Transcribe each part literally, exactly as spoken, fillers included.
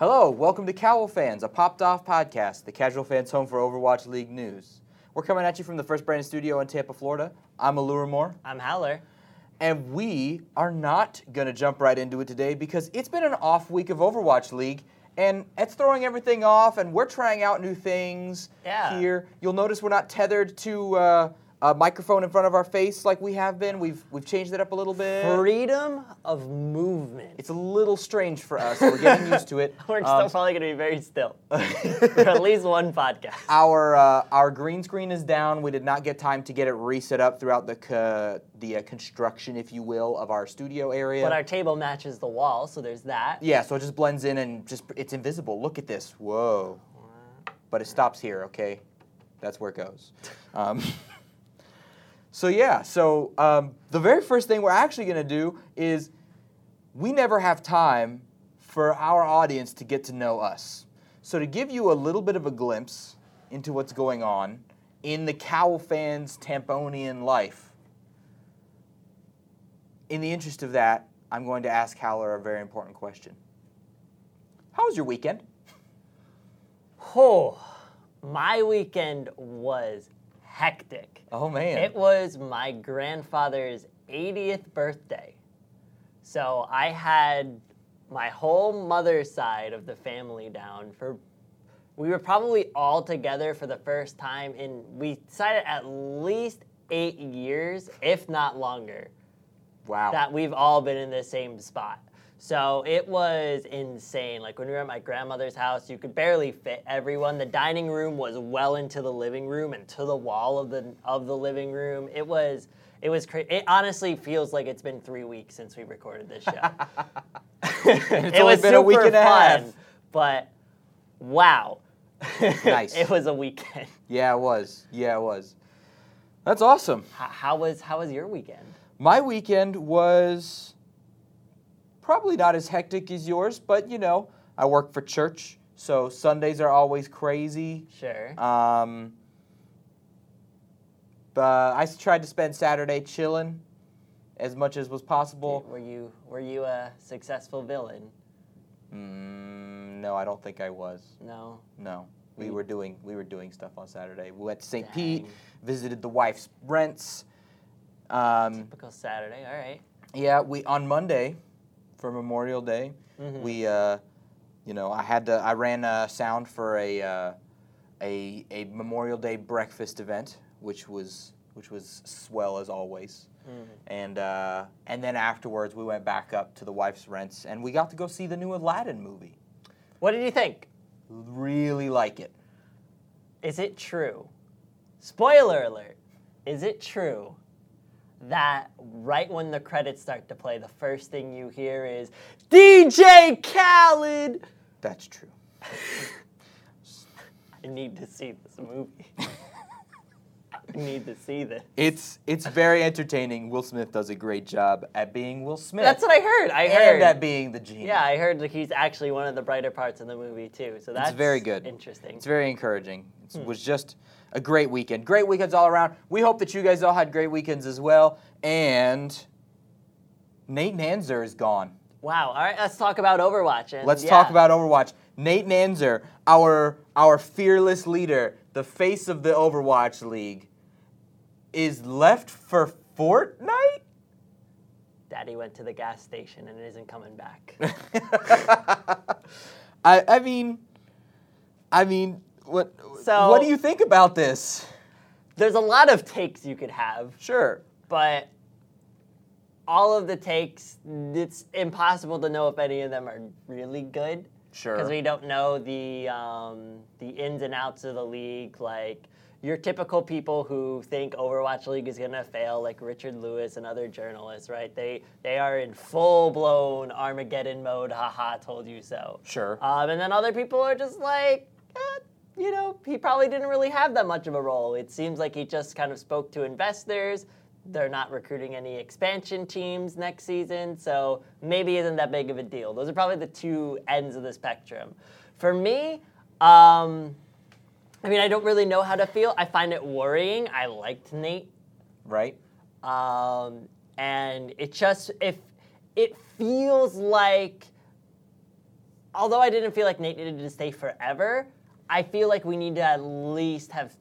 Hello, welcome to Cowl Fans, a popped-off podcast, the casual fans' home for Overwatch League news. We're coming at you from the First Brand Studio in Tampa, Florida. I'm Allura Moore. I'm Howler. And we are not going to jump right into it today because it's been an off week of Overwatch League, and it's throwing everything off, and we're trying out new things yeah. here. You'll notice we're not tethered to uh, a microphone in front of our face like we have been. We've we've changed it up a little bit. Freedom of movement. It's a little strange for us. We're getting used to it. We're um, still probably going to be very still for at least one podcast. Our uh, our green screen is down. We did not get time to get it reset up throughout the co- the uh, construction, if you will, of our studio area. But our table matches the wall, so there's that. Yeah, so it just blends in and just it's invisible. Look at this. Whoa. But it stops here, okay? That's where it goes. Um, So yeah, so um, the very first thing we're actually going to do is we never have time for our audience to get to know us. So to give you a little bit of a glimpse into what's going on in the Cowl Fans Tamponian life, in the interest of that, I'm going to ask Howler a very important question. How was your weekend? Oh, my weekend was hectic. Oh, man. It was my grandfather's eightieth birthday. So I had my whole mother's side of the family down for, we were probably all together for the first time in, we decided at least eight years, if not longer. Wow. That we've all been in the same spot. So it was insane. Like when we were at my grandmother's house, you could barely fit everyone. The dining room was well into the living room and to the wall of the of the living room. It was it was crazy. It honestly feels like it's been three weeks since we recorded this show. it's it only was been super a week and a half. Fun, but wow, nice. It was a weekend. Yeah, it was. Yeah, it was. That's awesome. How, how was how was your weekend? My weekend was probably not as hectic as yours, but, you know, I work for church, so Sundays are always crazy. Sure. Um, but I tried to spend Saturday chilling as much as was possible. Were you were you a successful villain? Mm, no, I don't think I was. No? No. We mm. were doing we were doing stuff on Saturday. We went to Saint Dang. Pete, visited the wife's rents. Um, Typical Saturday, all right. Yeah, we on Monday... for Memorial Day, mm-hmm. we, uh, you know, I had to, I ran uh, sound for a, uh, a, a Memorial Day breakfast event, which was, which was swell as always, mm-hmm. and uh, and then afterwards we went back up to the wife's rents, and we got to go see the new Aladdin movie. What did you think? Really like it. Is it true? Spoiler alert. Is it true that right when the credits start to play, the first thing you hear is D J Khaled? That's true. I need to see this movie. I need to see this. It's it's very entertaining. Will Smith does a great job at being Will Smith. That's what I heard. I heard and at being the genie. Yeah, I heard that he's actually one of the brighter parts in the movie too. So that's it's very good. Interesting. It's very encouraging. It hmm. was just a great weekend. Great weekends all around. We hope that you guys all had great weekends as well. And Nate Nanzer is gone. Wow. All right, let's talk about Overwatch. And let's yeah. talk about Overwatch. Nate Nanzer, our our fearless leader, the face of the Overwatch League, is left for Fortnite? Daddy went to the gas station and isn't coming back. I I mean, I mean... What, so, what do you think about this? There's a lot of takes you could have. Sure. But all of the takes, it's impossible to know if any of them are really good. Sure. Because we don't know the um, the ins and outs of the league. Like, your typical people who think Overwatch League is going to fail, like Richard Lewis and other journalists, right? They they are in full-blown Armageddon mode, haha, told you so. Sure. Um, and then other people are just like, eh, you know, he probably didn't really have that much of a role. It seems like he just kind of spoke to investors. They're not recruiting any expansion teams next season, so maybe isn't that big of a deal. Those are probably the two ends of the spectrum. For me, um, I mean, I don't really know how to feel. I find it worrying. I liked Nate. Right. Um, and it just, if it feels like although I didn't feel like Nate needed to stay forever, I feel like we need to at least have,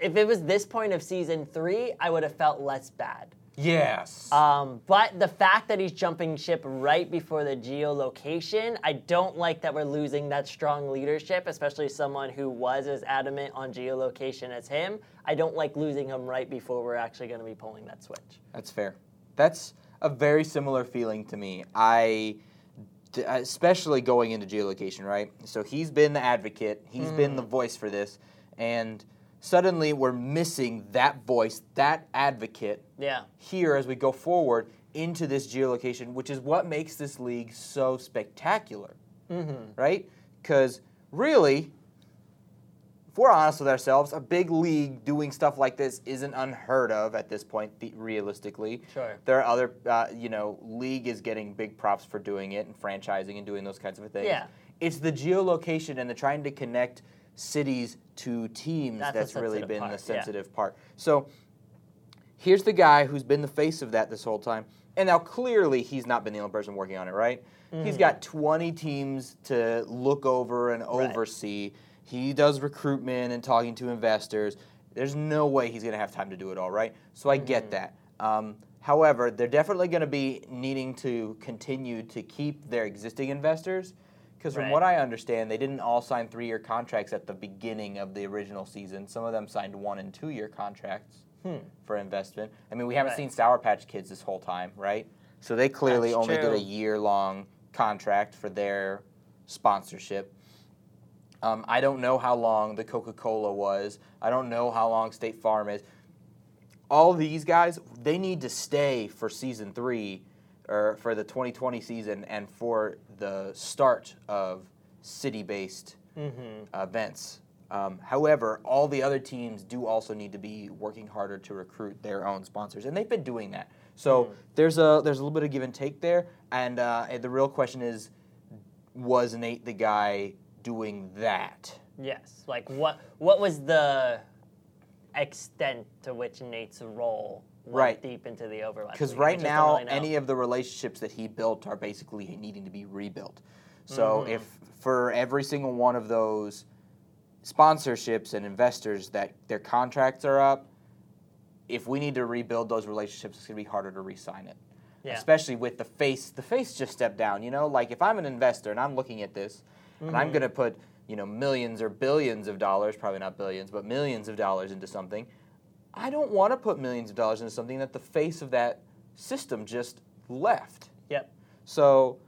if it was this point of season three, I would have felt less bad. Yes. Um, but the fact that he's jumping ship right before the geolocation, I don't like that we're losing that strong leadership, especially someone who was as adamant on geolocation as him. I don't like losing him right before we're actually going to be pulling that switch. That's fair. That's a very similar feeling to me. I, especially going into geolocation, right? So he's been the advocate. He's mm. been the voice for this. And suddenly we're missing that voice, that advocate yeah. here as we go forward into this geolocation, which is what makes this league so spectacular, mm-hmm. right? Because really, if we're honest with ourselves, a big league doing stuff like this isn't unheard of at this point, realistically. Sure. There are other, uh, you know, league is getting big props for doing it and franchising and doing those kinds of things. Yeah. It's the geolocation and the trying to connect cities to teams that's, that's really been part. the sensitive yeah. part. So here's the guy who's been the face of that this whole time, and now clearly he's not been the only person working on it, right? Mm-hmm. He's got twenty teams to look over and oversee. Right. He does recruitment and talking to investors. There's no way he's going to have time to do it all, right? So I mm-hmm. get that. Um, however, they're definitely going to be needing to continue to keep their existing investors. Because from right. what I understand, they didn't all sign three-year contracts at the beginning of the original season. Some of them signed one- and two-year contracts hmm. for investment. I mean, we haven't right. seen Sour Patch Kids this whole time, right? So they clearly That's only true. did a year-long contract for their sponsorship. Um, I don't know how long the Coca-Cola was. I don't know how long State Farm is. All these guys, they need to stay for season three, or for the twenty twenty season and for the start of city-based mm-hmm. events. Um, however, all the other teams do also need to be working harder to recruit their own sponsors, and they've been doing that. So mm. there's a there's a little bit of give and take there, and uh, the real question is, was Nate the guy doing that? Yes. Like, what what was the extent to which Nate's role right deep into the Overwatch? Because right now, really any of the relationships that he built are basically needing to be rebuilt. So mm-hmm. if for every single one of those sponsorships and investors that their contracts are up, if we need to rebuild those relationships, it's going to be harder to re-sign it. Yeah. Especially with the face. The face just stepped down, you know? Like, if I'm an investor and I'm looking at this, mm-hmm. and I'm going to put, you know, millions or billions of dollars, probably not billions, but millions of dollars into something, I don't want to put millions of dollars into something that the face of that system just left. Yep. So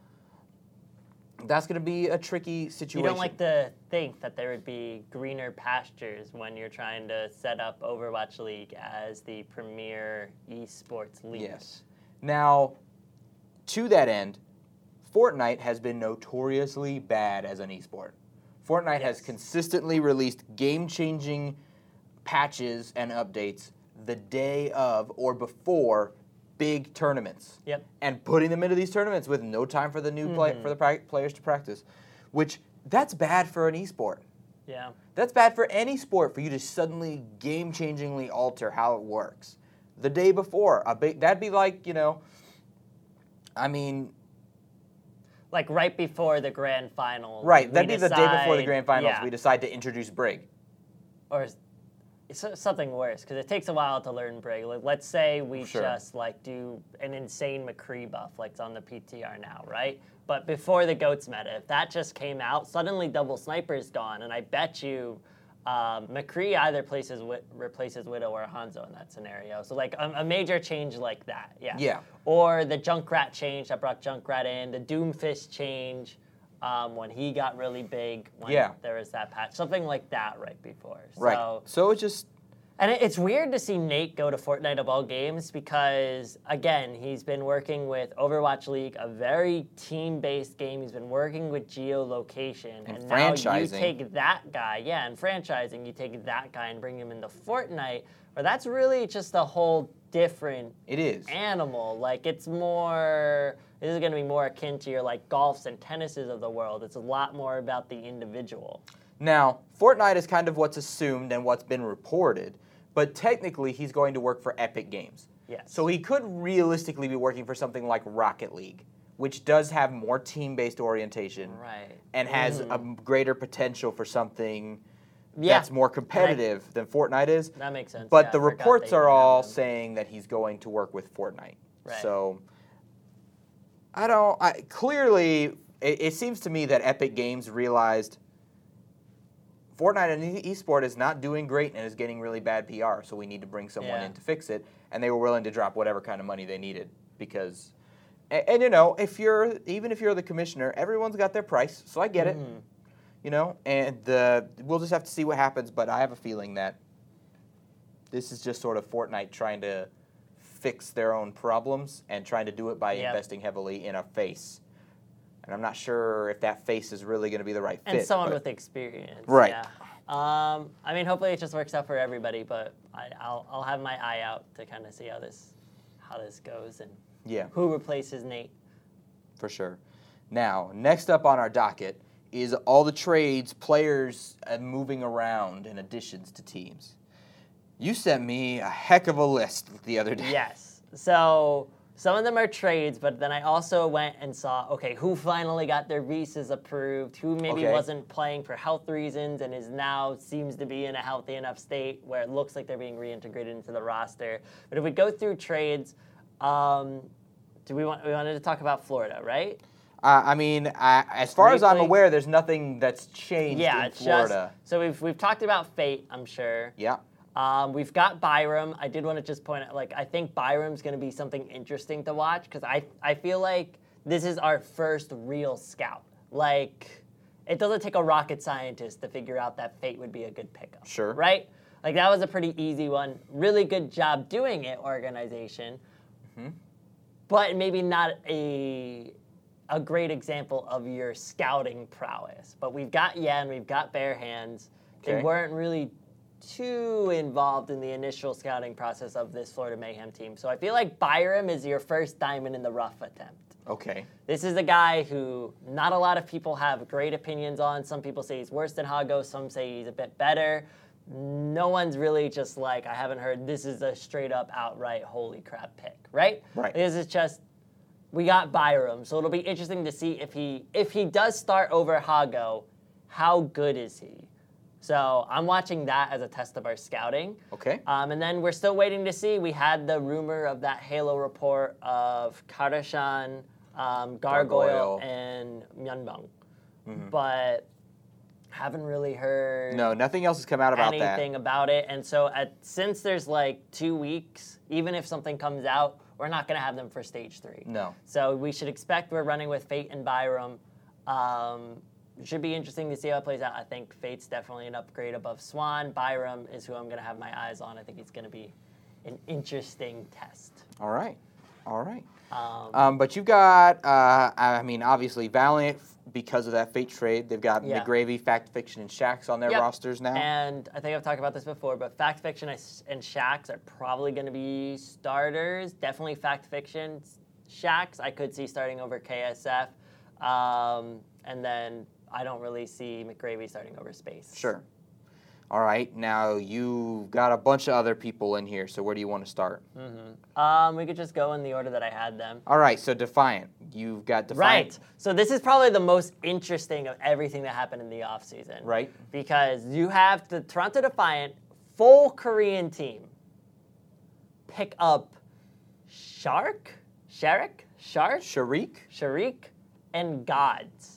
that's going to be a tricky situation. You don't like to think that there would be greener pastures when you're trying to set up Overwatch League as the premier esports league. Yes. Now, to that end, Fortnite has been notoriously bad as an esport. Fortnite yes. has consistently released game-changing patches and updates the day of or before big tournaments, yep. and putting them into these tournaments with no time for the new mm-hmm. play for the pra- players to practice, which that's bad for an esport. Yeah, that's bad for any sport for you to suddenly game-changingly alter how it works the day before. A big that'd be like you know, I mean, like right before the grand finals. Right, that'd be decide, the day before the grand finals. Yeah. We decide to introduce Brig, or is It's something worse, because it takes a while to learn Brig. Like, let's say we sure. just like do an insane McCree buff, like it's on the P T R now, right? But before the GOATS meta, if that just came out, suddenly Double Sniper's gone, and I bet you um, McCree either places wi- replaces Widow or Hanzo in that scenario. So like a, a major change like that, yeah. yeah. Or the Junkrat change that brought Junkrat in, the Doomfist change Um, when he got really big, when yeah. there was that patch, something like that right before. So, right. So it just... And it, it's weird to see Nate go to Fortnite of all games because, again, he's been working with Overwatch League, a very team-based game. He's been working with geolocation. And, and franchising. Now you take that guy, yeah, and franchising, you take that guy and bring him into Fortnite, but that's really just a whole different it is. animal. Like, it's more... This is going to be more akin to your, like, golfs and tennises of the world. It's a lot more about the individual. Now, Fortnite is kind of what's assumed and what's been reported, but technically he's going to work for Epic Games. Yes. So he could realistically be working for something like Rocket League, which does have more team-based orientation, right, and has mm-hmm. a greater potential for something yeah. that's more competitive I, than Fortnite is. That makes sense. But yeah, the reports are all saying that he's going to work with Fortnite. Right. So I don't. I, clearly, it, it seems to me that Epic Games realized Fortnite and eSport is not doing great and is getting really bad P R. So we need to bring someone yeah. in to fix it, and they were willing to drop whatever kind of money they needed because. And, and you know, if you're even if you're the commissioner, everyone's got their price, so I get mm-hmm. it. You know, and the we'll just have to see what happens. But I have a feeling that this is just sort of Fortnite trying to fix their own problems and trying to do it by yep. investing heavily in a face. And I'm not sure if that face is really going to be the right and fit. And someone with experience, right? Yeah. Um, I mean, hopefully it just works out for everybody. But I, I'll I'll have my eye out to kind of see how this how this goes and. Yeah. Who replaces Nate? For sure. Now, next up on our docket is all the trades, players uh, moving around, and additions to teams. You sent me a heck of a list the other day. Yes. So some of them are trades, but then I also went and saw, okay, who finally got their visas approved, who maybe okay. wasn't playing for health reasons and is now seems to be in a healthy enough state where it looks like they're being reintegrated into the roster. But if we go through trades, um, do we want? We wanted to talk about Florida, right? Uh, I mean, I, as far Briefly, as I'm aware, there's nothing that's changed yeah, in Florida. Just, so we've we've talked about Fate, I'm sure. Yeah. Um, we've got Byram. I did want to just point out, like, I think Byram's going to be something interesting to watch because I I feel like this is our first real scout. Like, it doesn't take a rocket scientist to figure out that Fate would be a good pickup. Sure. Right? Like that was a pretty easy one. Really good job doing it, organization. Mm-hmm. But maybe not a a great example of your scouting prowess. But we've got Yen, we've got Bare Hands. Okay. They weren't really too involved in the initial scouting process of this Florida Mayhem team. So I feel like Byram is your first diamond in the rough attempt. Okay. This is a guy who not a lot of people have great opinions on. Some people say he's worse than Hago. Some say he's a bit better. No one's really just like, I haven't heard, this is a straight up outright holy crap pick, right? Right. This is just, we got Byram, so it'll be interesting to see if he if he does start over Hago, how good is he? So I'm watching that as a test of our scouting. Okay. Um, and then we're still waiting to see. We had the rumor of that Halo report of Karashan, um, Gargoyle, Gargoyle, and Myeonbong. Mm-hmm. But haven't really heard. No, nothing else has come out about that. Anything about it, and so at, since there's like two weeks, even if something comes out, we're not going to have them for stage three. No. So we should expect we're running with Fate and Byram. Um, should be interesting to see how it plays out. I think Fate's definitely an upgrade above Swan. Byram is who I'm going to have my eyes on. I think it's going to be an interesting test. All right, all right. Um, um, but you've got, uh, I mean, obviously Valiant. Because of that Fate trade, they've got yeah. McGravy, Fact Fiction, and Shaxx on their yep. rosters now. And I think I've talked about this before, but Fact Fiction and Shaxx are probably going to be starters. Definitely Fact Fiction. Shaxx, I could see starting over K S F. Um, and then I don't really see McGravy starting over Space. Sure. All right. Now, you've got a bunch of other people in here, so where do you want to start? Mm-hmm. Um, we could just go in the order that I had them. All right. So, Defiant. You've got Defiant. Right. So this is probably the most interesting of everything that happened in the offseason. Right. Because you have the Toronto Defiant, full Korean team, pick up Shark, Sharik, Shark, Sharik, Sharik, and Gods.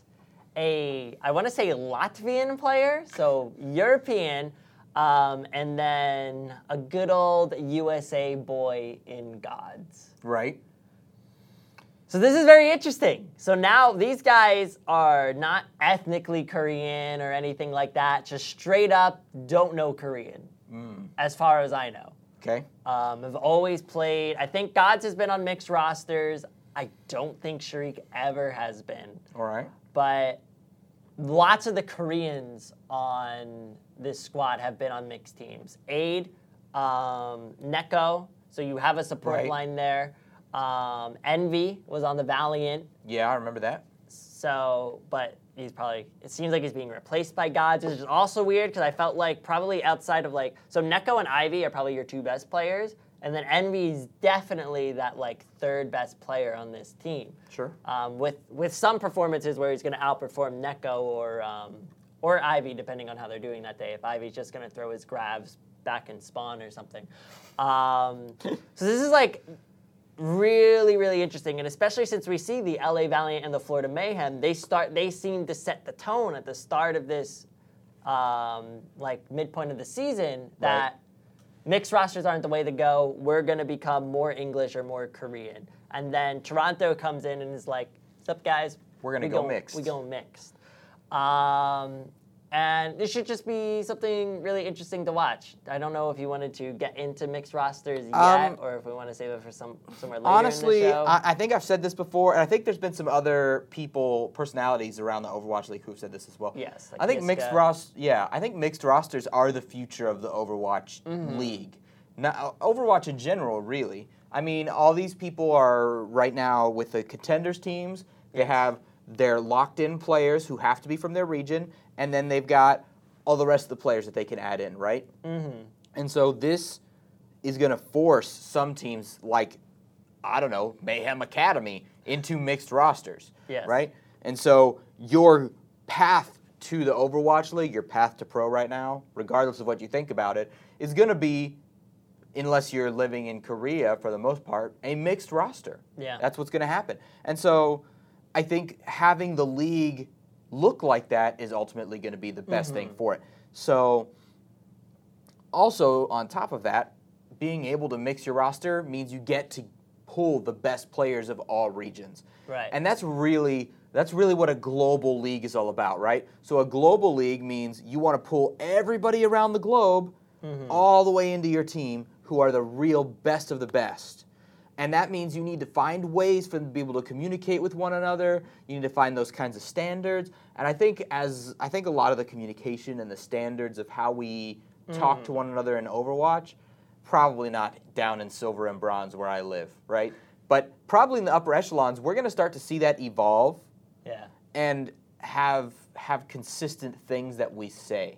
A, I want to say Latvian player, so European, um, and then a good old U S A boy in Gods. Right. So this is very interesting. So now these guys are not ethnically Korean or anything like that, just straight up don't know Korean, mm. as far as I know. Okay. Um, have always played, I think Gods has been on mixed rosters. I don't think Sharik ever has been. All right. But lots of the Koreans on this squad have been on mixed teams. Aid, um, Neko, so you have a support right. line there. Um, Envy was on the Valiant. Yeah, I remember that. So, but he's probably, it seems like he's being replaced by Gods, which is also weird because I felt like probably outside of like, so Neko and Ivy are probably your two best players. And then Envy's definitely that like third best player on this team. Sure. Um, with with some performances where he's going to outperform Neko or um, or Ivy, depending on how they're doing that day. If Ivy's just going to throw his grabs back and spawn or something. Um, so this is like really really interesting, and especially since we see the L A Valiant and the Florida Mayhem, they start they seem to set the tone at the start of this um, like midpoint of the season that. Right. Mixed rosters aren't the way to go. We're going to become more English or more Korean. And then Toronto comes in and is like, what's up, guys? We're going to go mixed. We're going mixed. Um, and this should just be something really interesting to watch. I don't know if you wanted to get into mixed rosters yet um, or if we want to save it for some somewhere later honestly, in the show. Honestly, I, I think I've said this before, and I think there's been some other people, personalities around the Overwatch League who've said this as well. Yes. Like I think Niska. mixed ros- yeah, I think mixed rosters are the future of the Overwatch mm-hmm. League. Now, Overwatch in general, really. I mean, all these people are right now with the contenders teams. They have their locked-in players who have to be from their region, and then they've got all the rest of the players that they can add in, right? Mm-hmm. And so this is going to force some teams like, I don't know, Mayhem Academy into mixed rosters, yes. right? And so your path to the Overwatch League, your path to pro right now, regardless of what you think about it, is going to be, unless you're living in Korea for the most part, a mixed roster. Yeah. That's what's going to happen. And so I think having the league look like that is ultimately going to be the best mm-hmm. thing for it. So, also on top of that, being able to mix your roster means you get to pull the best players of all regions. Right. And that's really that's really what a global league is all about, right? So a global league means you want to pull everybody around the globe mm-hmm. all the way into your team who are the real best of the best. And that means you need to find ways for them to be able to communicate with one another. You need to find those kinds of standards. And I think as I think a lot of the communication and the standards of how we mm. talk to one another in Overwatch, probably not down in silver and bronze where I live, right? But probably in the upper echelons, we're going to start to see that evolve yeah. and have have consistent things that we say,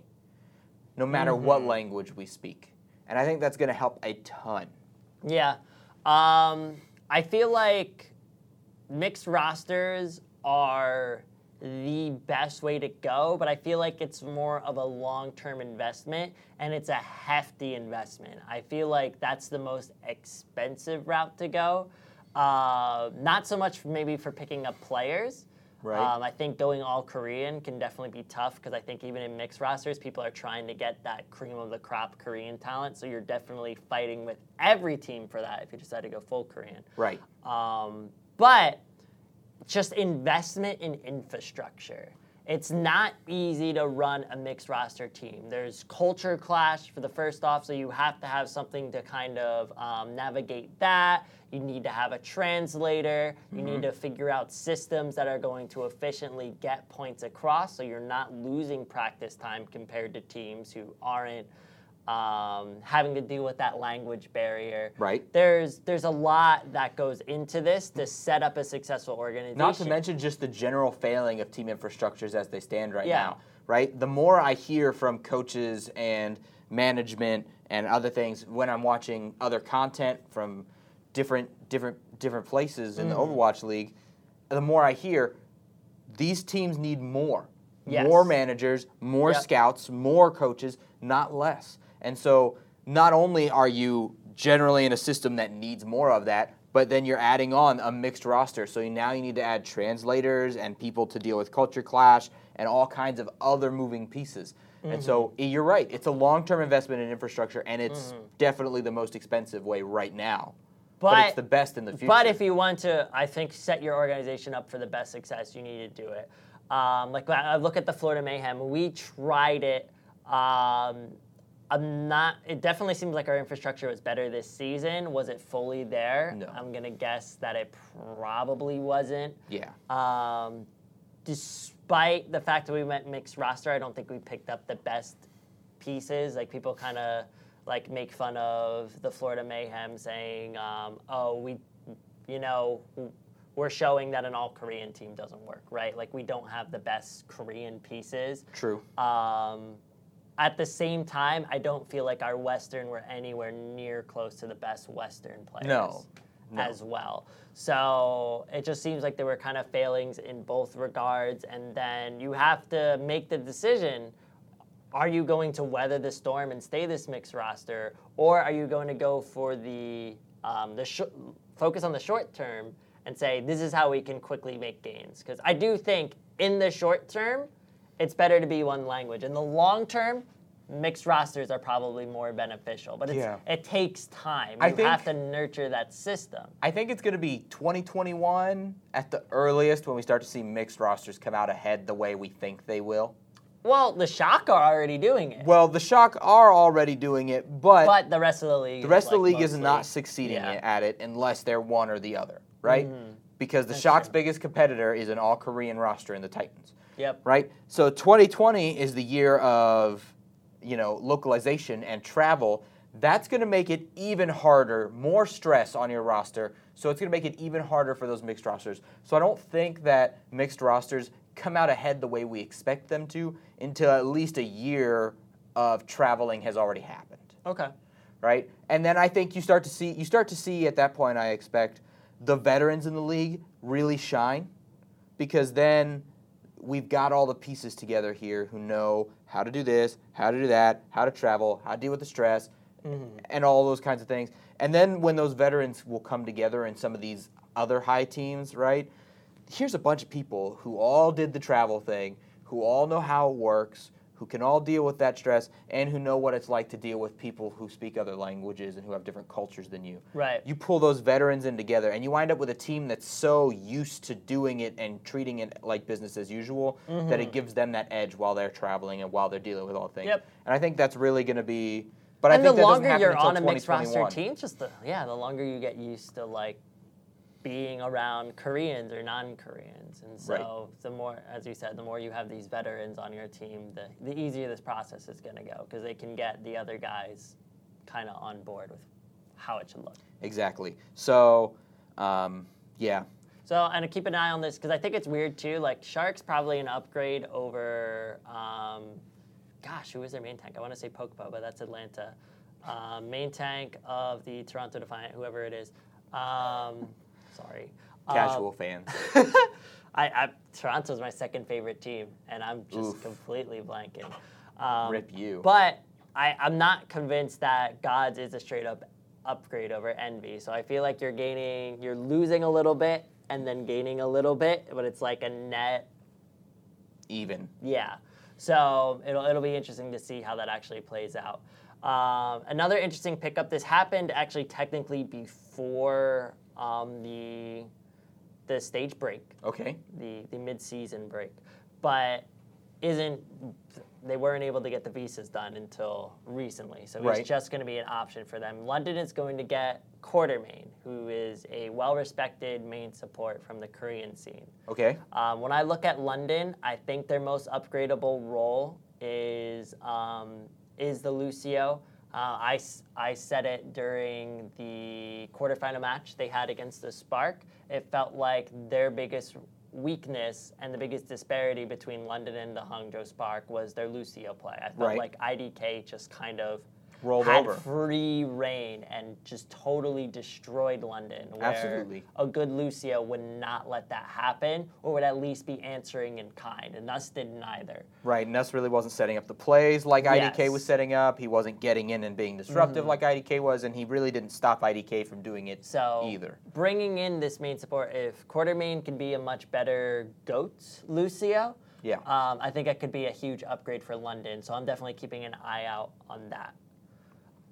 no matter mm-hmm. what language we speak. And I think that's going to help a ton. Yeah. Um, I feel like mixed rosters are the best way to go, but I feel like it's more of a long-term investment, and it's a hefty investment. I feel like that's the most expensive route to go. Uh, not so much maybe for picking up players. Right. Um, I think going all Korean can definitely be tough, because I think even in mixed rosters, people are trying to get that cream of the crop Korean talent. So you're definitely fighting with every team for that if you decide to go full Korean. Right. Um, but just investment in infrastructure. It's not easy to run a mixed roster team. There's culture clash for the first off, so you have to have something to kind of um, navigate that. You need to have a translator. You mm-hmm. need to figure out systems that are going to efficiently get points across, so you're not losing practice time compared to teams who aren't um, having to deal with that language barrier. Right. There's there's a lot that goes into this to set up a successful organization. Not to mention just the general failing of team infrastructures as they stand right yeah. now. Right. The more I hear from coaches and management and other things when I'm watching other content from different different different places in mm. the Overwatch League, the more I hear, these teams need more. Yes. More managers, more yep. scouts, more coaches, not less. And so not only are you generally in a system that needs more of that, but then you're adding on a mixed roster. So now you need to add translators and people to deal with culture clash and all kinds of other moving pieces. Mm-hmm. And so you're right. It's a long-term investment in infrastructure, and it's mm-hmm. definitely the most expensive way right now. But, but it's the best in the future. But if you want to, I think, set your organization up for the best success, you need to do it. Um, like, I look at the Florida Mayhem. We tried it. Um, I'm not. It definitely seems like our infrastructure was better this season. Was it fully there? No. I'm going to guess that it probably wasn't. Yeah. Um, despite the fact that we went mixed roster, I don't think we picked up the best pieces. Like, people kind of like make fun of the Florida Mayhem saying, um, oh, we, you know, we're showing that an all-Korean team doesn't work, right? Like, we don't have the best Korean pieces. True. Um, At the same time, I don't feel like our Western were anywhere near close to the best Western players no, no. as well. So it just seems like there were kind of failings in both regards. And then you have to make the decision, are you going to weather the storm and stay this mixed roster? Or are you going to go for the, um, the sh- focus on the short term and say, this is how we can quickly make gains? Because I do think in the short term, it's better to be one language. In the long term, mixed rosters are probably more beneficial. But it's, yeah. it takes time. You I think, have to nurture that system. I think it's going to be twenty twenty-one at the earliest when we start to see mixed rosters come out ahead the way we think they will. Well, the Shock are already doing it. Well, the Shock are already doing it, but... But the rest of the league... The rest of the league is not succeeding yeah. at it unless they're one or the other, right? Mm-hmm. Because the That's Shock's true. biggest competitor is an all-Korean roster in the Titans. Yep. Right? So twenty twenty is the year of, you know, localization and travel. That's going to make it even harder, more stress on your roster. So it's going to make it even harder for those mixed rosters. So I don't think that mixed rosters come out ahead the way we expect them to until at least a year of traveling has already happened. Okay. Right? And then I think you start to see, you start to see at that point, I expect, the veterans in the league really shine, because then we've got all the pieces together here who know how to do this, how to do that, how to travel, how to deal with the stress, mm-hmm. and all those kinds of things. And then when those veterans will come together in some of these other high teams, right? Here's a bunch of people who all did the travel thing, who all know how it works, who can all deal with that stress, and who know what it's like to deal with people who speak other languages and who have different cultures than you. Right. You pull those veterans in together, and you wind up with a team that's so used to doing it and treating it like business as usual mm-hmm. that it gives them that edge while they're traveling and while they're dealing with all things. Yep. And I think that's really going to be... But and I think the longer you're on a mixed roster team, just the, yeah, the longer you get used to like being around Koreans or non-Koreans, and so right. the more, as you said, the more you have these veterans on your team, the, the easier this process is going to go, because they can get the other guys kind of on board with how it should look. Exactly. So, um, yeah. So, and keep an eye on this, because I think it's weird too. Like Sharks probably an upgrade over. Um, Gosh, who is their main tank? I want to say Pokeba, but that's Atlanta. Um, main tank of the Toronto Defiant, whoever it is. Um, sorry. Casual um, fans. I, I, Toronto's my second favorite team, and I'm just Oof. completely blanking. Um, Rip you. But I, I'm not convinced that Gods is a straight-up upgrade over Envy. So I feel like you're gaining, you're losing a little bit and then gaining a little bit, but it's like a net... Even. Yeah. So it'll it'll be interesting to see how that actually plays out. Um, another interesting pickup. This happened actually technically before um, the the stage break. Okay. The the mid-season break, but isn't they weren't able to get the visas done until recently. So right. it's just going to be an option for them. London is going to get Quartermain, who is a well-respected main support from the Korean scene. Okay. Um, when I look at London, I think their most upgradable role is um, is the Lucio. Uh, I, I said it during the quarterfinal match they had against the Spark. It felt like their biggest weakness and the biggest disparity between London and the Hangzhou Spark was their Lucio play. I felt right. like I D K just kind of rolled had over. free reign and just totally destroyed London, where Absolutely. a good Lucio would not let that happen, or would at least be answering in kind, and Nuss didn't either. Right, Nuss really wasn't setting up the plays like I D K yes. was setting up. He wasn't getting in and being disruptive mm-hmm. like I D K was, and he really didn't stop I D K from doing it so either. Bringing in this main support, if Quartermain can be a much better GOAT Lucio, yeah. um, I think it could be a huge upgrade for London, so I'm definitely keeping an eye out on that.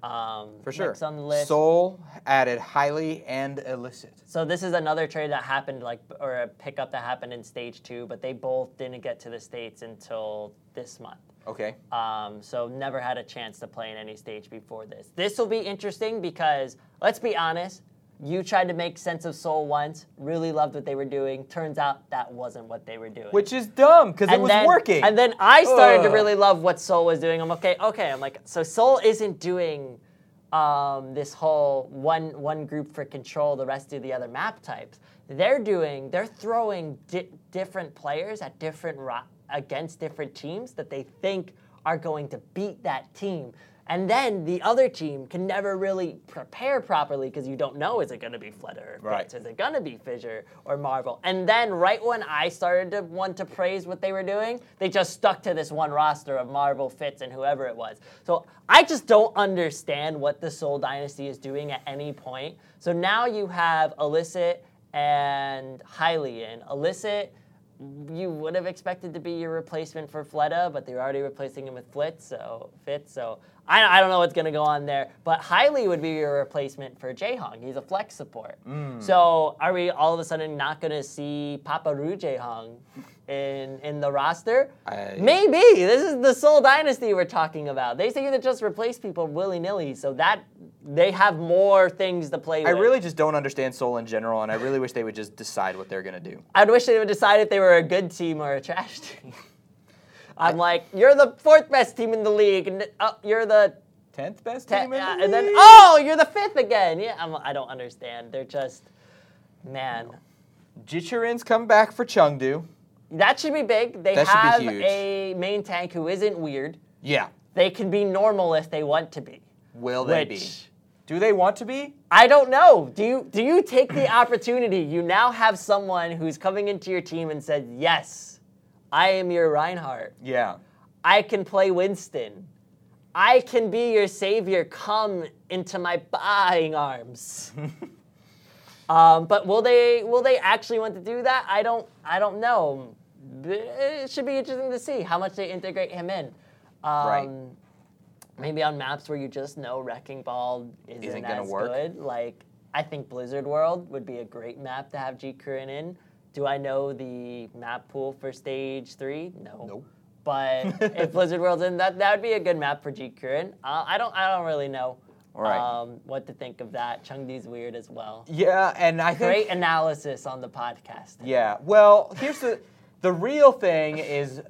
Um, For sure. On the list. Soul added highly and illicit. So this is another trade that happened, like, or a pickup that happened in stage two, but they both didn't get to the States until this month. Okay. Um, so never had a chance to play in any stage before this. This will be interesting because, let's be honest, you tried to make sense of Soul once, really loved what they were doing. Turns out that wasn't what they were doing. Which is dumb, because it was then, working. And then I started Ugh. to really love what Soul was doing. I'm okay, okay. I'm like, so Soul isn't doing um, this whole one one group for control, the rest do the other map types. They're doing, they're throwing di- different players at different ro- against different teams that they think are going to beat that team. And then the other team can never really prepare properly because you don't know, is it going to be Flutter or Blitz? Right. Is it going to be Fissure or Marvel? And then right when I started to want to praise what they were doing, they just stuck to this one roster of Marvel, Fitz, and whoever it was. So I just don't understand what the Soul Dynasty is doing at any point. So now you have Illicit and Hylian. Illicit, you would have expected to be your replacement for Fleta, but they're already replacing him with Flitz, so Fitz, so I, I don't know what's going to go on there. But Hylie would be your replacement for Jaehong. He's a flex support. Mm. So are we all of a sudden not going to see Papa Ru Jaehong in, in the roster? I... Maybe. This is the Soul Dynasty we're talking about. They seem to just replace people willy-nilly, so that they have more things to play I with. I really just don't understand Soul in general, and I really wish they would just decide what they're going to do. I'd wish they would decide if they were a good team or a trash team. I'm like, you're the fourth best team in the league, and uh, you're the tenth best ten, team in the uh, league, and then oh, you're the fifth again. Yeah, I'm, I don't understand. They're just, man. No. Jichirin's come back for Chengdu. That should be big. They that have a main tank who isn't weird. Yeah. They can be normal if they want to be. Will they be? Do they want to be? I don't know. Do you do you take the opportunity? You now have someone who's coming into your team and said yes. I am your Reinhardt. Yeah. I can play Winston. I can be your savior. Come into my buying arms. um, but will they will they actually want to do that? I don't I don't know. It should be interesting to see how much they integrate him in. Um, right. Maybe on maps where you just know Wrecking Ball isn't, isn't gonna as work. Good. Like I think Blizzard World would be a great map to have Jichirin in. Do I know the map pool for stage three? No. Nope. But if Blizzard World's in, that that would be a good map for Jichirin. Uh, I don't I don't really know All right. um, what to think of that. Chengdu's weird as well. Yeah, and I Great think... Great analysis on the podcast. Yeah, well, here's the... the real thing is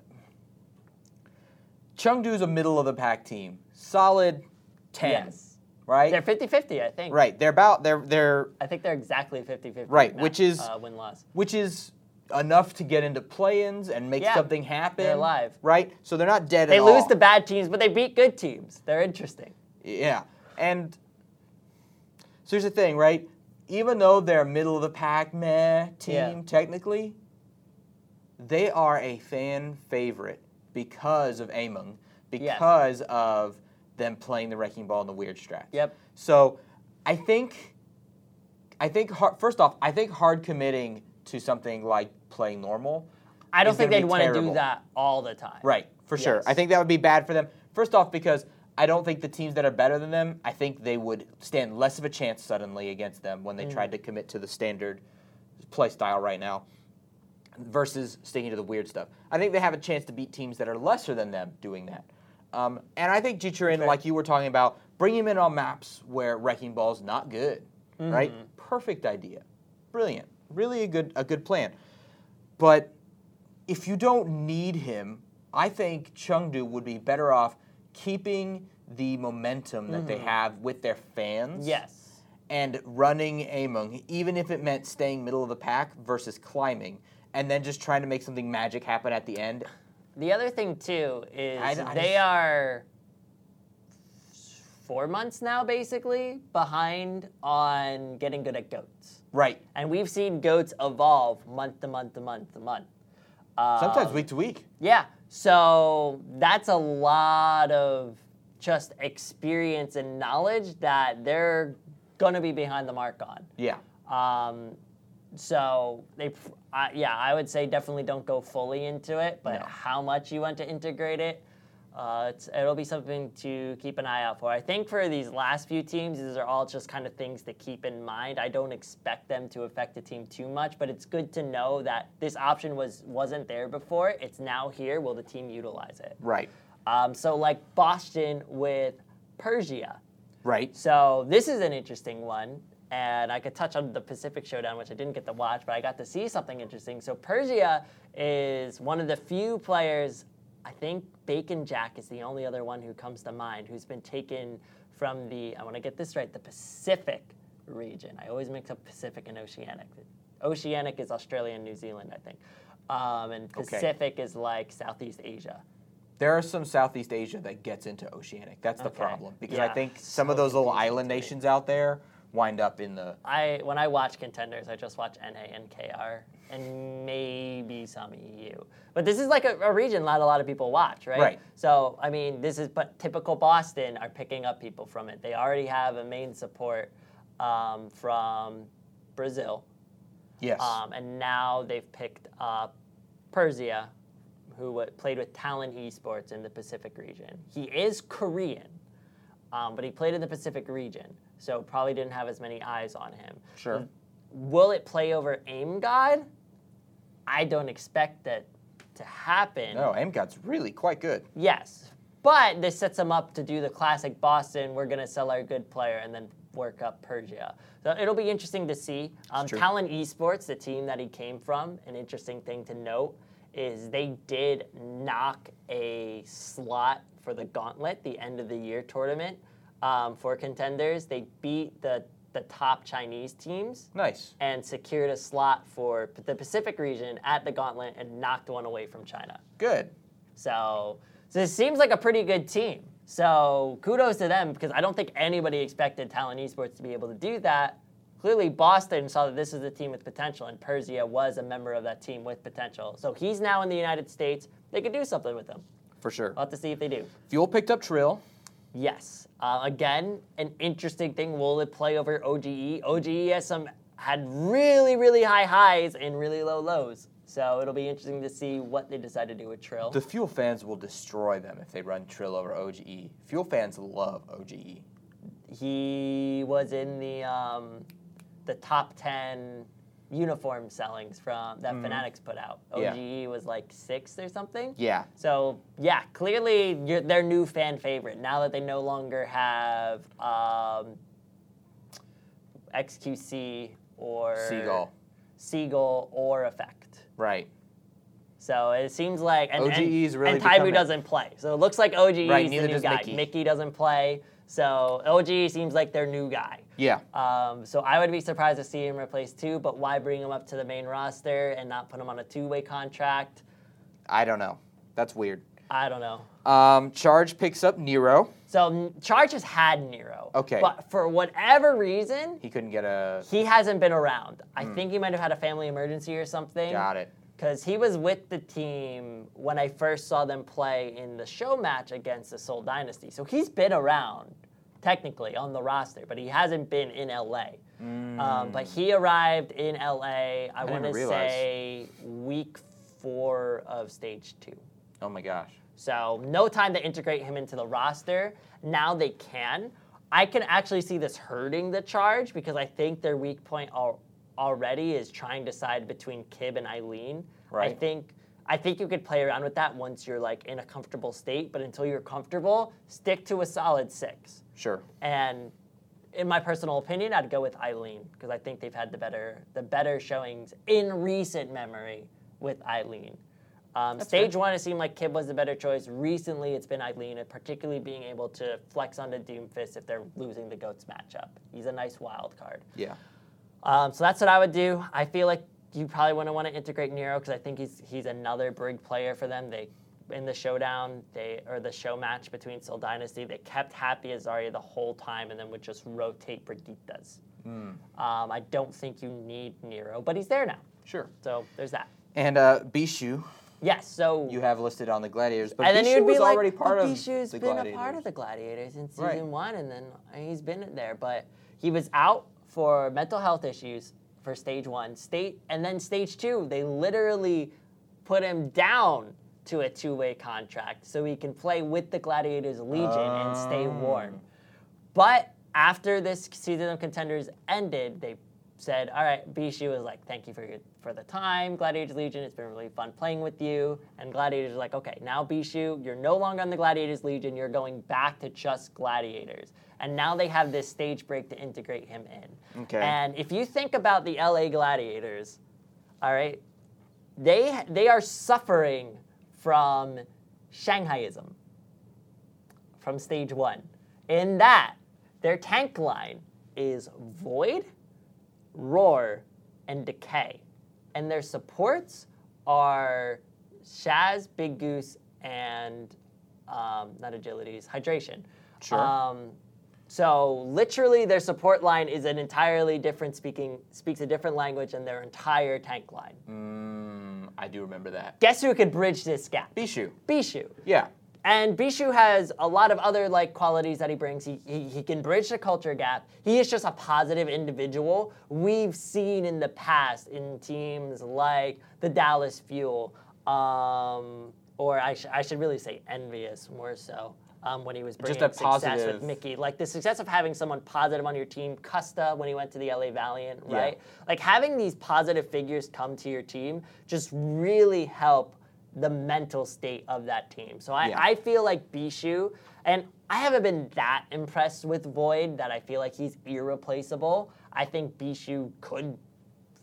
Chengdu's a middle-of-the-pack team. Solid ten. Yes. Right? They're fifty-fifty, I think. Right. They're about, they're, they're... I think they're exactly fifty-fifty. Right, now, which is... Uh, win-loss. Which is enough to get into play-ins and make yeah, something happen. They're alive. Right? So they're not dead they at all. They lose to bad teams, but they beat good teams. They're interesting. Yeah. And so here's the thing, right? Even though they're middle-of-the-pack, meh, team, yeah. technically, they are a fan favorite because of Among, because yes. of... them playing the Wrecking Ball and the weird strat. Yep. So, I think, I think hard, first off, I think hard committing to something like playing normal. I don't think they'd want to do that all the time. Right, for yes. sure. I think that would be bad for them. First off, because I don't think the teams that are better than them, I think they would stand less of a chance suddenly against them when they mm. tried to commit to the standard play style right now, versus sticking to the weird stuff. I think they have a chance to beat teams that are lesser than them doing that. Um, and I think Jichirin, sure. like you were talking about, bring him in on maps where Wrecking Ball's not good, mm-hmm. right? Perfect idea. Brilliant. Really a good a good plan. But if you don't need him, I think Chengdu would be better off keeping the momentum that mm-hmm. they have with their fans. Yes. And running Among, even if it meant staying middle of the pack versus climbing, and then just trying to make something magic happen at the end. The other thing, too, is I, I they just... are four months now, basically, behind on getting good at GOATs. Right. And we've seen GOATs evolve month to month to month to month. Um, Sometimes week to week. Yeah. So that's a lot of just experience and knowledge that they're going to be behind the mark on. Yeah. Um, so they... Uh, yeah, I would say definitely don't go fully into it, but no. how much you want to integrate it, uh, it's, it'll be something to keep an eye out for. I think for these last few teams, these are all just kind of things to keep in mind. I don't expect them to affect the team too much, but it's good to know that this option was, wasn't there before. It's now here. Will the team utilize it? Right. Um, so like Boston with Persia. Right. So this is an interesting one. And I could touch on the Pacific Showdown, which I didn't get to watch, but I got to see something interesting. So Persia is one of the few players, I think Bacon Jack is the only other one who comes to mind, who's been taken from the, I want to get this right, the Pacific region. I always mix up Pacific and Oceanic. Oceanic is Australia and New Zealand, I think. Um, and Pacific okay. is like Southeast Asia. there are some Southeast Asia that gets into Oceanic. That's the okay. problem. Because yeah. I think some so of those little island nations out there wind up in the... I When I watch contenders, I just watch N A and K R and maybe some E U. But this is like a, a region not a lot of people watch, right? Right. So, I mean, this is... But typical Boston are picking up people from it. They already have a main support um, from Brazil. Yes. Um, and now they've picked up Persia, who played with Talon Esports in the Pacific region. He is Korean, um, but he played in the Pacific region, so probably didn't have as many eyes on him. Sure. Will it play over Aim God? I don't expect that to happen. No, Aim God's really quite good. Yes, but this sets him up to do the classic Boston, we're going to sell our good player and then work up Persia. So it'll be interesting to see. Um, Talon Esports, the team that he came from, an interesting thing to note is they did knock a slot for the Gauntlet, the end of the year tournament um, for contenders. They beat the the top Chinese teams. Nice. And secured a slot for the Pacific region at the Gauntlet and knocked one away from China. Good. So, so this seems like a pretty good team. So kudos to them because I don't think anybody expected Talon Esports to be able to do that. Clearly, Boston saw that this is a team with potential, and Persia was a member of that team with potential. So he's now in the United States. They could do something with him. For sure. We'll have to see if they do. Fuel picked up Trill. Yes. Uh, again, an interesting thing. Will it play over O G E? O G E has some had really, really high highs and really low lows. So it'll be interesting to see what they decide to do with Trill. The Fuel fans will destroy them if they run Trill over O G E. Fuel fans love O G E. He was in the... Um, the top ten uniform sellings from that mm. Fanatics put out. O G E yeah. was like sixth or something. Yeah. So, yeah, clearly you're their new fan favorite now that they no longer have um, X Q C or... Seagull. Seagull or Effect. Right. So it seems like... And, O G E's and, really And Tyboo doesn't play. So it looks like O G E's right, the new guy. Mickey. Mickey doesn't play. So O G E seems like their new guy. Yeah. Um, so I would be surprised to see him replace two, but why bring him up to the main roster and not put him on a two-way contract? I don't know. That's weird. I don't know. Um, Charge picks up Nero. So Charge has had Nero. Okay. But for whatever reason... He couldn't get a... He hasn't been around. I mm. think he might have had a family emergency or something. Got it. Because he was with the team when I first saw them play in the show match against the Seoul Dynasty. So he's been around, technically, on the roster, but he hasn't been in L A. Mm. Um, but he arrived in L A, I, I want to say, week four of stage two. Oh, my gosh. So no time to integrate him into the roster. Now they can. I can actually see this hurting the Charge because I think their weak point are... already is trying to decide between Kib and Eileen. Right. I think I think you could play around with that once you're like in a comfortable state, but until you're comfortable, stick to a solid six. Sure. And in my personal opinion, I'd go with Eileen because I think they've had the better the better showings in recent memory with Eileen. Um, stage fair. one, it seemed like Kib was the better choice. Recently, it's been Eileen, and particularly being able to flex onto Doomfist if they're losing the GOATS matchup. He's a nice wild card. Yeah. Um, so that's what I would do. I feel like you probably wouldn't want to integrate Nero because I think he's he's another big player for them. They in the showdown, they or the show match between Soul Dynasty, they kept Happy Azaria the whole time and then would just rotate Braditas. Mm. Um, I don't think you need Nero, but he's there now. Sure. So there's that. And uh, Bishu. Yes. So you have listed on the Gladiators, but and then Bishu you'd be was like, already part of Bishu's the been Gladiators. a part of the Gladiators in season right. one, and then he's been there, but he was out for mental health issues for stage one, state, and then stage two, they literally put him down to a two-way contract so he can play with the Gladiators Legion um. and stay warm. But after this season of Contenders ended, they said, all right, Bishu was like, thank you for your, for the time, Gladiators Legion, it's been really fun playing with you. And Gladiators are like, okay, now Bishu, you're no longer on the Gladiators Legion, you're going back to just Gladiators. And now they have this stage break to integrate him in. Okay. And if you think about the L A Gladiators, all right, they they are suffering from Shanghaiism from stage one. In that, their tank line is Void, Roar, and Decay. And their supports are Shaxx, Big Goose, and um, not agilities, hydration. Sure. Um, so literally their support line is an entirely different speaking, speaks a different language than their entire tank line. Mm, I do remember that. Guess who could bridge this gap? Bishu. Bishu. Yeah. And Bishu has a lot of other like qualities that he brings. He, he he can bridge the culture gap. He is just a positive individual. We've seen in the past in teams like the Dallas Fuel, um, or I, sh- I should really say Envious more so, um, when he was bringing just a success positive. With Mickey. Like the success of having someone positive on your team, Custa when he went to the L A Valiant, right? Yeah. Like having these positive figures come to your team just really help the mental state of that team. So I, yeah. I feel like Bishu, and I haven't been that impressed with Void that I feel like he's irreplaceable. I think Bishu could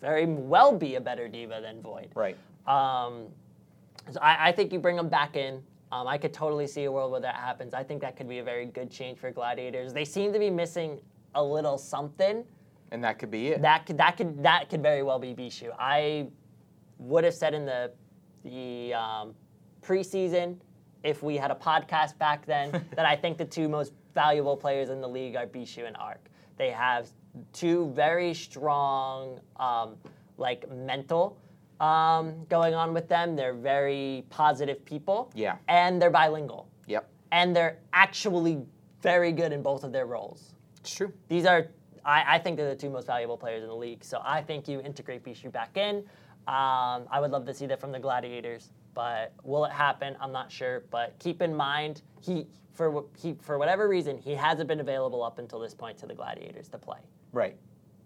very well be a better diva than Void. Right. Um, so I, I think you bring him back in. Um, I could totally see a world where that happens. I think that could be a very good change for Gladiators. They seem to be missing a little something. And that could be it. That could, that could, that could very well be Bishu. I would have said in the the um, preseason, if we had a podcast back then, that I think the two most valuable players in the league are Bishu and Ark. They have two very strong, um, like, mental um, going on with them. They're very positive people. Yeah. And they're bilingual. Yep. And they're actually very good in both of their roles. It's true. These are, I, I think they're the two most valuable players in the league. So I think you integrate Bishu back in. Um, I would love to see that from the Gladiators, but will it happen? I'm not sure. But keep in mind, he for he for whatever reason he hasn't been available up until this point to the Gladiators to play. Right.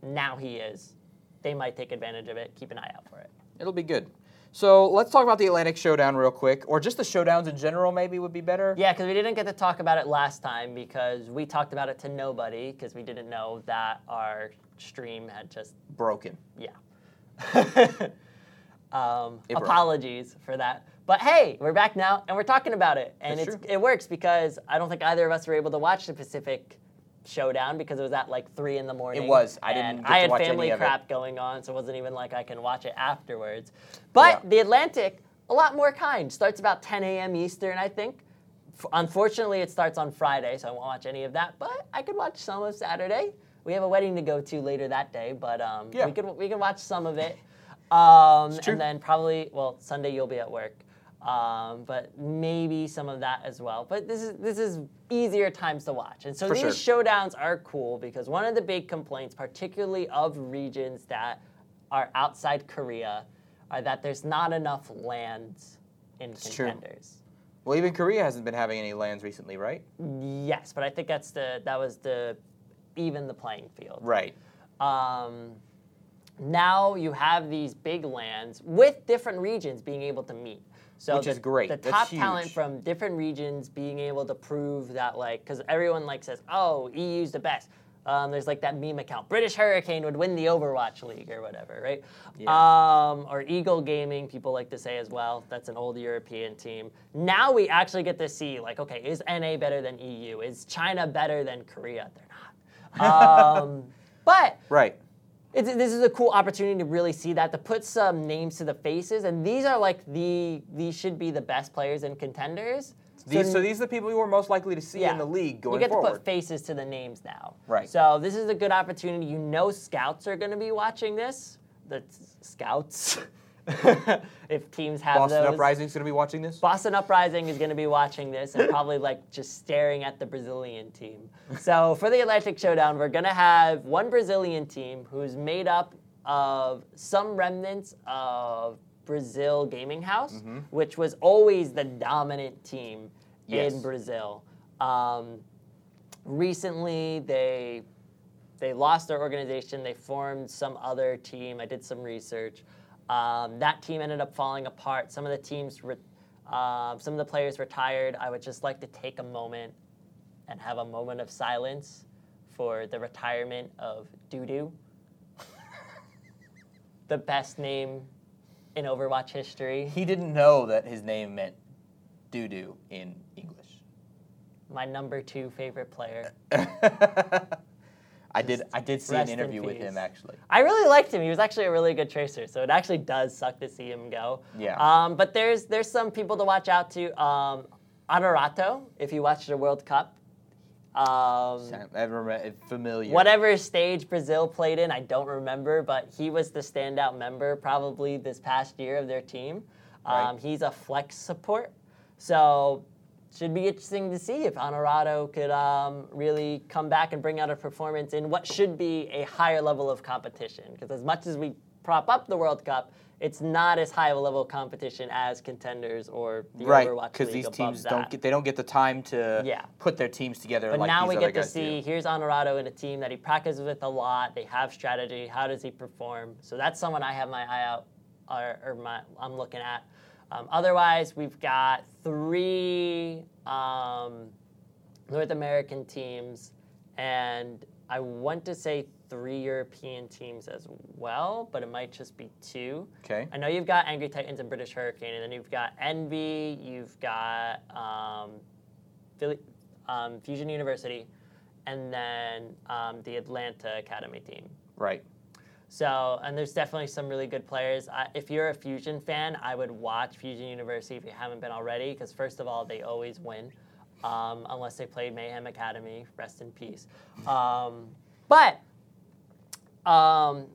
Now he is. They might take advantage of it. Keep an eye out for it. It'll be good. So let's talk about the Atlantic Showdown real quick, or just the showdowns in general. Maybe would be better. Yeah, because we didn't get to talk about it last time because we talked about it to nobody because we didn't know that our stream had just broken. Yeah. Um, apologies for that. But hey, we're back now, and we're talking about it. And it's, it works because I don't think either of us were able to watch the Pacific Showdown because it was at like three in the morning. It was. I didn't get to watch any of it. I had family crap going on, so it wasn't even like I can watch it afterwards. But yeah. The Atlantic, a lot more kind. Starts about ten a.m. Eastern, I think. F- unfortunately, it starts on Friday, so I won't watch any of that. But I could watch some of Saturday. We have a wedding to go to later that day, but um, yeah. we could we could watch some of it. Um, and then probably, well, Sunday you'll be at work, um, but maybe some of that as well. But this is this is easier times to watch. And so For these sure. showdowns are cool because one of the big complaints, particularly of regions that are outside Korea, are that there's not enough lands in it's contenders. True. Well, even Korea hasn't been having any lands recently, right? Yes, but I think that's the that was the even the playing field. Right. Um... Now you have these big lands with different regions being able to meet. So Which the, is great. The top talent from different regions being able to prove that, like, because everyone, like, says, oh, E U's the best. Um, there's, like, that meme account. British Hurricane would win the Overwatch League or whatever, right? Yeah. Um, or Eagle Gaming, people like to say as well. That's an old European team. Now we actually get to see, like, okay, is N A better than E U? Is China better than Korea? They're not. Um, but... Right. It's, this is a cool opportunity to really see that, to put some names to the faces, and these are like the these should be the best players and contenders. These, so, so these are the people you were most likely to see yeah. in the league going forward. You get forward. to put faces to the names now. Right. So this is a good opportunity. You know, scouts are going to be watching this. The scouts, if teams have Boston those. Boston Uprising is going to be watching this. Boston Uprising is going to be watching this and probably like just staring at the Brazilian team. So for the Atlantic Showdown, we're going to have one Brazilian team who's made up of some remnants of Brazil Gaming House, mm-hmm. which was always the dominant team yes. in Brazil. Um, recently, they they lost their organization. They formed some other team. I did some research. Um, that team ended up falling apart. Some of the teams, re- uh, some of the players retired. I would just like to take a moment and have a moment of silence for the retirement of Dudu, the best name in Overwatch history. He didn't know that his name meant Dudu in English. My number two favorite player. I did I did see an interview with him, actually. I really liked him. He was actually a really good tracer, so it actually does suck to see him go. Yeah. Um, but there's there's some people to watch out to. Um, Honorato, if you watched the World Cup. Um, Sound familiar. Whatever stage Brazil played in, I don't remember, but he was the standout member probably this past year of their team. Right. Um, he's a flex support, so should be interesting to see if Honorato could um, really come back and bring out a performance in what should be a higher level of competition. Because as much as we prop up the World Cup, it's not as high of a level of competition as contenders or the right, Overwatch League. Right, because these teams that. don't get they don't get the time to yeah. put their teams together. But like now these we other get to see do. here's Honorato in a team that he practices with a lot. They have strategy. How does he perform? So that's someone I have my eye out or, or my I'm looking at. Um, otherwise, we've got three um, North American teams, and I want to say three European teams as well, but it might just be two. Okay. I know you've got Angry Titans and British Hurricane, and then you've got Envy, you've got um, Philly, um, Fusion University, and then um, the Atlanta Academy team. Right. So, and there's definitely some really good players. I, if you're a Fusion fan, I would watch Fusion University if you haven't been already, because first of all, they always win, um, unless they play Mayhem Academy, rest in peace. Um, but um,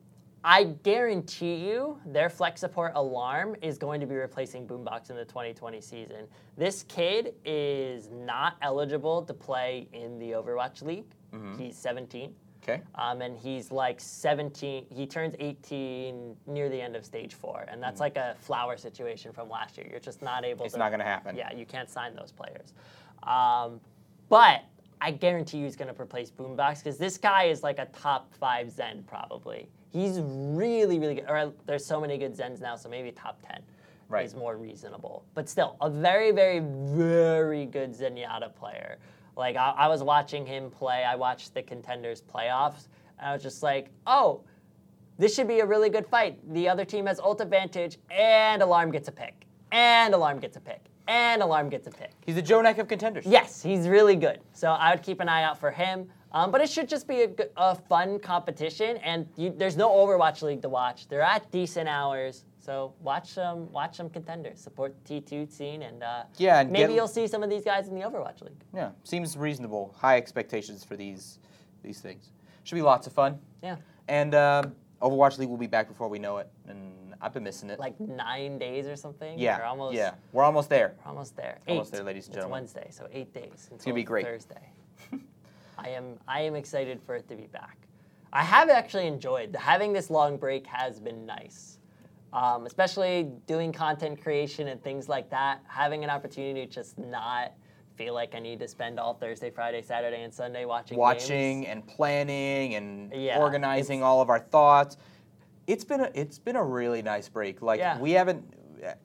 I guarantee you their Flex Support Alarm is going to be replacing Boombox in the twenty twenty season. This kid is not eligible to play in the Overwatch League. Mm-hmm. He's seventeen. Okay. Um, and he's like seventeen, he turns eighteen near the end of stage four. And that's mm. like a flower situation from last year. You're just not able it's to. It's not going to happen. Yeah, you can't sign those players. Um, but I guarantee you he's going to replace Boombox, because this guy is like a top five Zen probably. He's really, really good. Or there's so many good Zens now, so maybe top ten right. is more reasonable. But still, a very, very, very good Zenyatta player. Like, I, I was watching him play. I watched the Contenders playoffs, and I was just like, oh, this should be a really good fight. The other team has ult advantage, and Alarm gets a pick, and Alarm gets a pick, and Alarm gets a pick. He's the Joe Nack of Contenders. Yes, he's really good. So I would keep an eye out for him. Um, but it should just be a, a fun competition, and you, there's no Overwatch League to watch. They're at decent hours. So watch some, watch some Contenders, support the T two scene, and, uh, yeah, and maybe get, you'll see some of these guys in the Overwatch League. Yeah, seems reasonable. High expectations for these these things. Should be lots of fun. Yeah. And uh, Overwatch League will be back before we know it, and I've been missing it. Like nine days or something? Yeah, we're almost, yeah. We're almost there. We're almost there. Eight. Almost there, ladies and gentlemen. It's Wednesday, so eight days until it's gonna be great. Thursday. I am I am excited for it to be back. I have actually enjoyed, having this long break has been nice. Um, especially doing content creation and things like that, having an opportunity to just not feel like I need to spend all Thursday, Friday, Saturday, and Sunday watching Watching games. and planning and yeah, organizing all of our thoughts. It's been a, it's been a really nice break. Like, yeah. we haven't, and,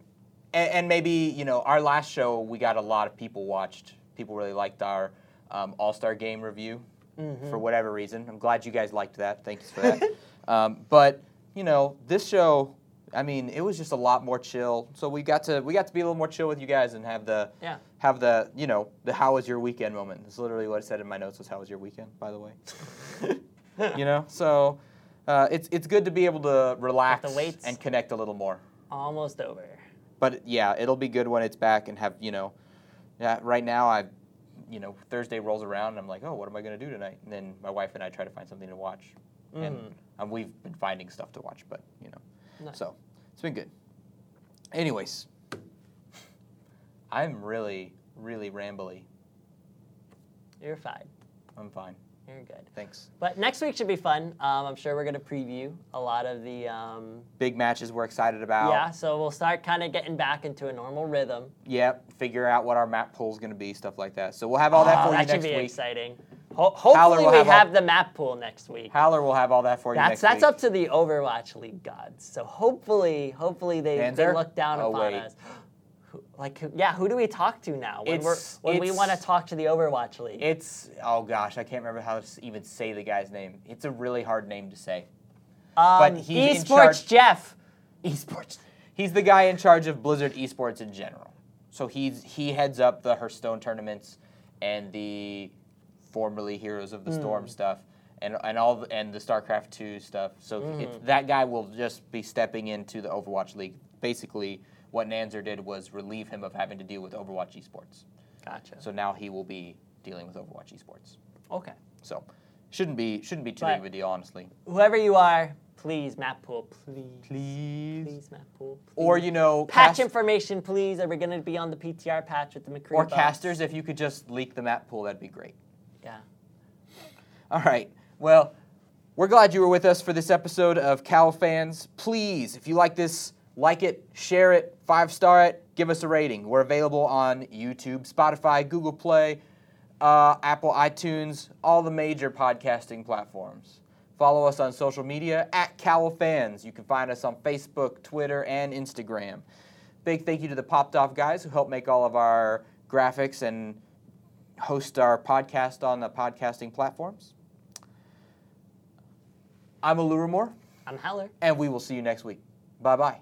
and maybe, you know, our last show, we got a lot of people watched. People really liked our um, All-Star Game review mm-hmm. for whatever reason. I'm glad you guys liked that. Thank you for that. um, but, you know, this show... I mean, it was just a lot more chill. So we got to we got to be a little more chill with you guys and have the yeah. have the you know the how was your weekend moment. That's literally what I said in my notes was how was your weekend. By the way, you know. So uh, it's it's good to be able to relax and connect a little more. Almost over. But yeah, it'll be good when it's back and have you know. Yeah, right now I, you know, Thursday rolls around and I'm like, oh, what am I gonna do tonight? And then my wife and I try to find something to watch, mm. and um, we've been finding stuff to watch, but you know. Nice. So, it's been good. Anyways, I'm really, really rambly. You're fine. I'm fine. You're good. Thanks. But next week should be fun. Um, I'm sure we're going to preview a lot of the... Um, big matches we're excited about. Yeah, so we'll start kind of getting back into a normal rhythm. Yep, figure out what our map pool is going to be, stuff like that. So we'll have all that oh, for that you next week. That should be exciting. Ho- hopefully we have, have all- the map pool next week. Howler will have all that for you that's, next that's week. That's up to the Overwatch League gods. So hopefully hopefully they, they look down oh, upon wait. us. Who, like, who, yeah, who do we talk to now when, we're, when we want to talk to the Overwatch League? It's, oh gosh, I can't remember how to even say the guy's name. It's a really hard name to say. Um, but he's esports in charge, Jeff. Esports. He's the guy in charge of Blizzard esports in general. So he's he heads up the Hearthstone tournaments and the... formerly Heroes of the Storm mm. stuff, and and all the, and the StarCraft two stuff. So mm. it's, that guy will just be stepping into the Overwatch League. Basically, what Nanzer did was relieve him of having to deal with Overwatch esports. Gotcha. So now he will be dealing with Overwatch esports. Okay. So shouldn't be shouldn't be too but big of a deal, honestly. Whoever you are, please map pool, please. Please. Please map pool. Please. Or you know, patch cast... information, please. Are we gonna be on the P T R patch with the McCree? Or box? Casters, if you could just leak the map pool, that'd be great. Yeah. All right. Well, we're glad you were with us for this episode of Cowl Fans. Please, if you like this, like it, share it, five-star it, give us a rating. We're available on YouTube, Spotify, Google Play, uh, Apple, iTunes, all the major podcasting platforms. Follow us on social media, at Cowl Fans. You can find us on Facebook, Twitter, and Instagram. Big thank you to the Popped Off guys who help make all of our graphics and host our podcast on the podcasting platforms. I'm Allura Moore. I'm Howler. And we will see you next week. Bye-bye.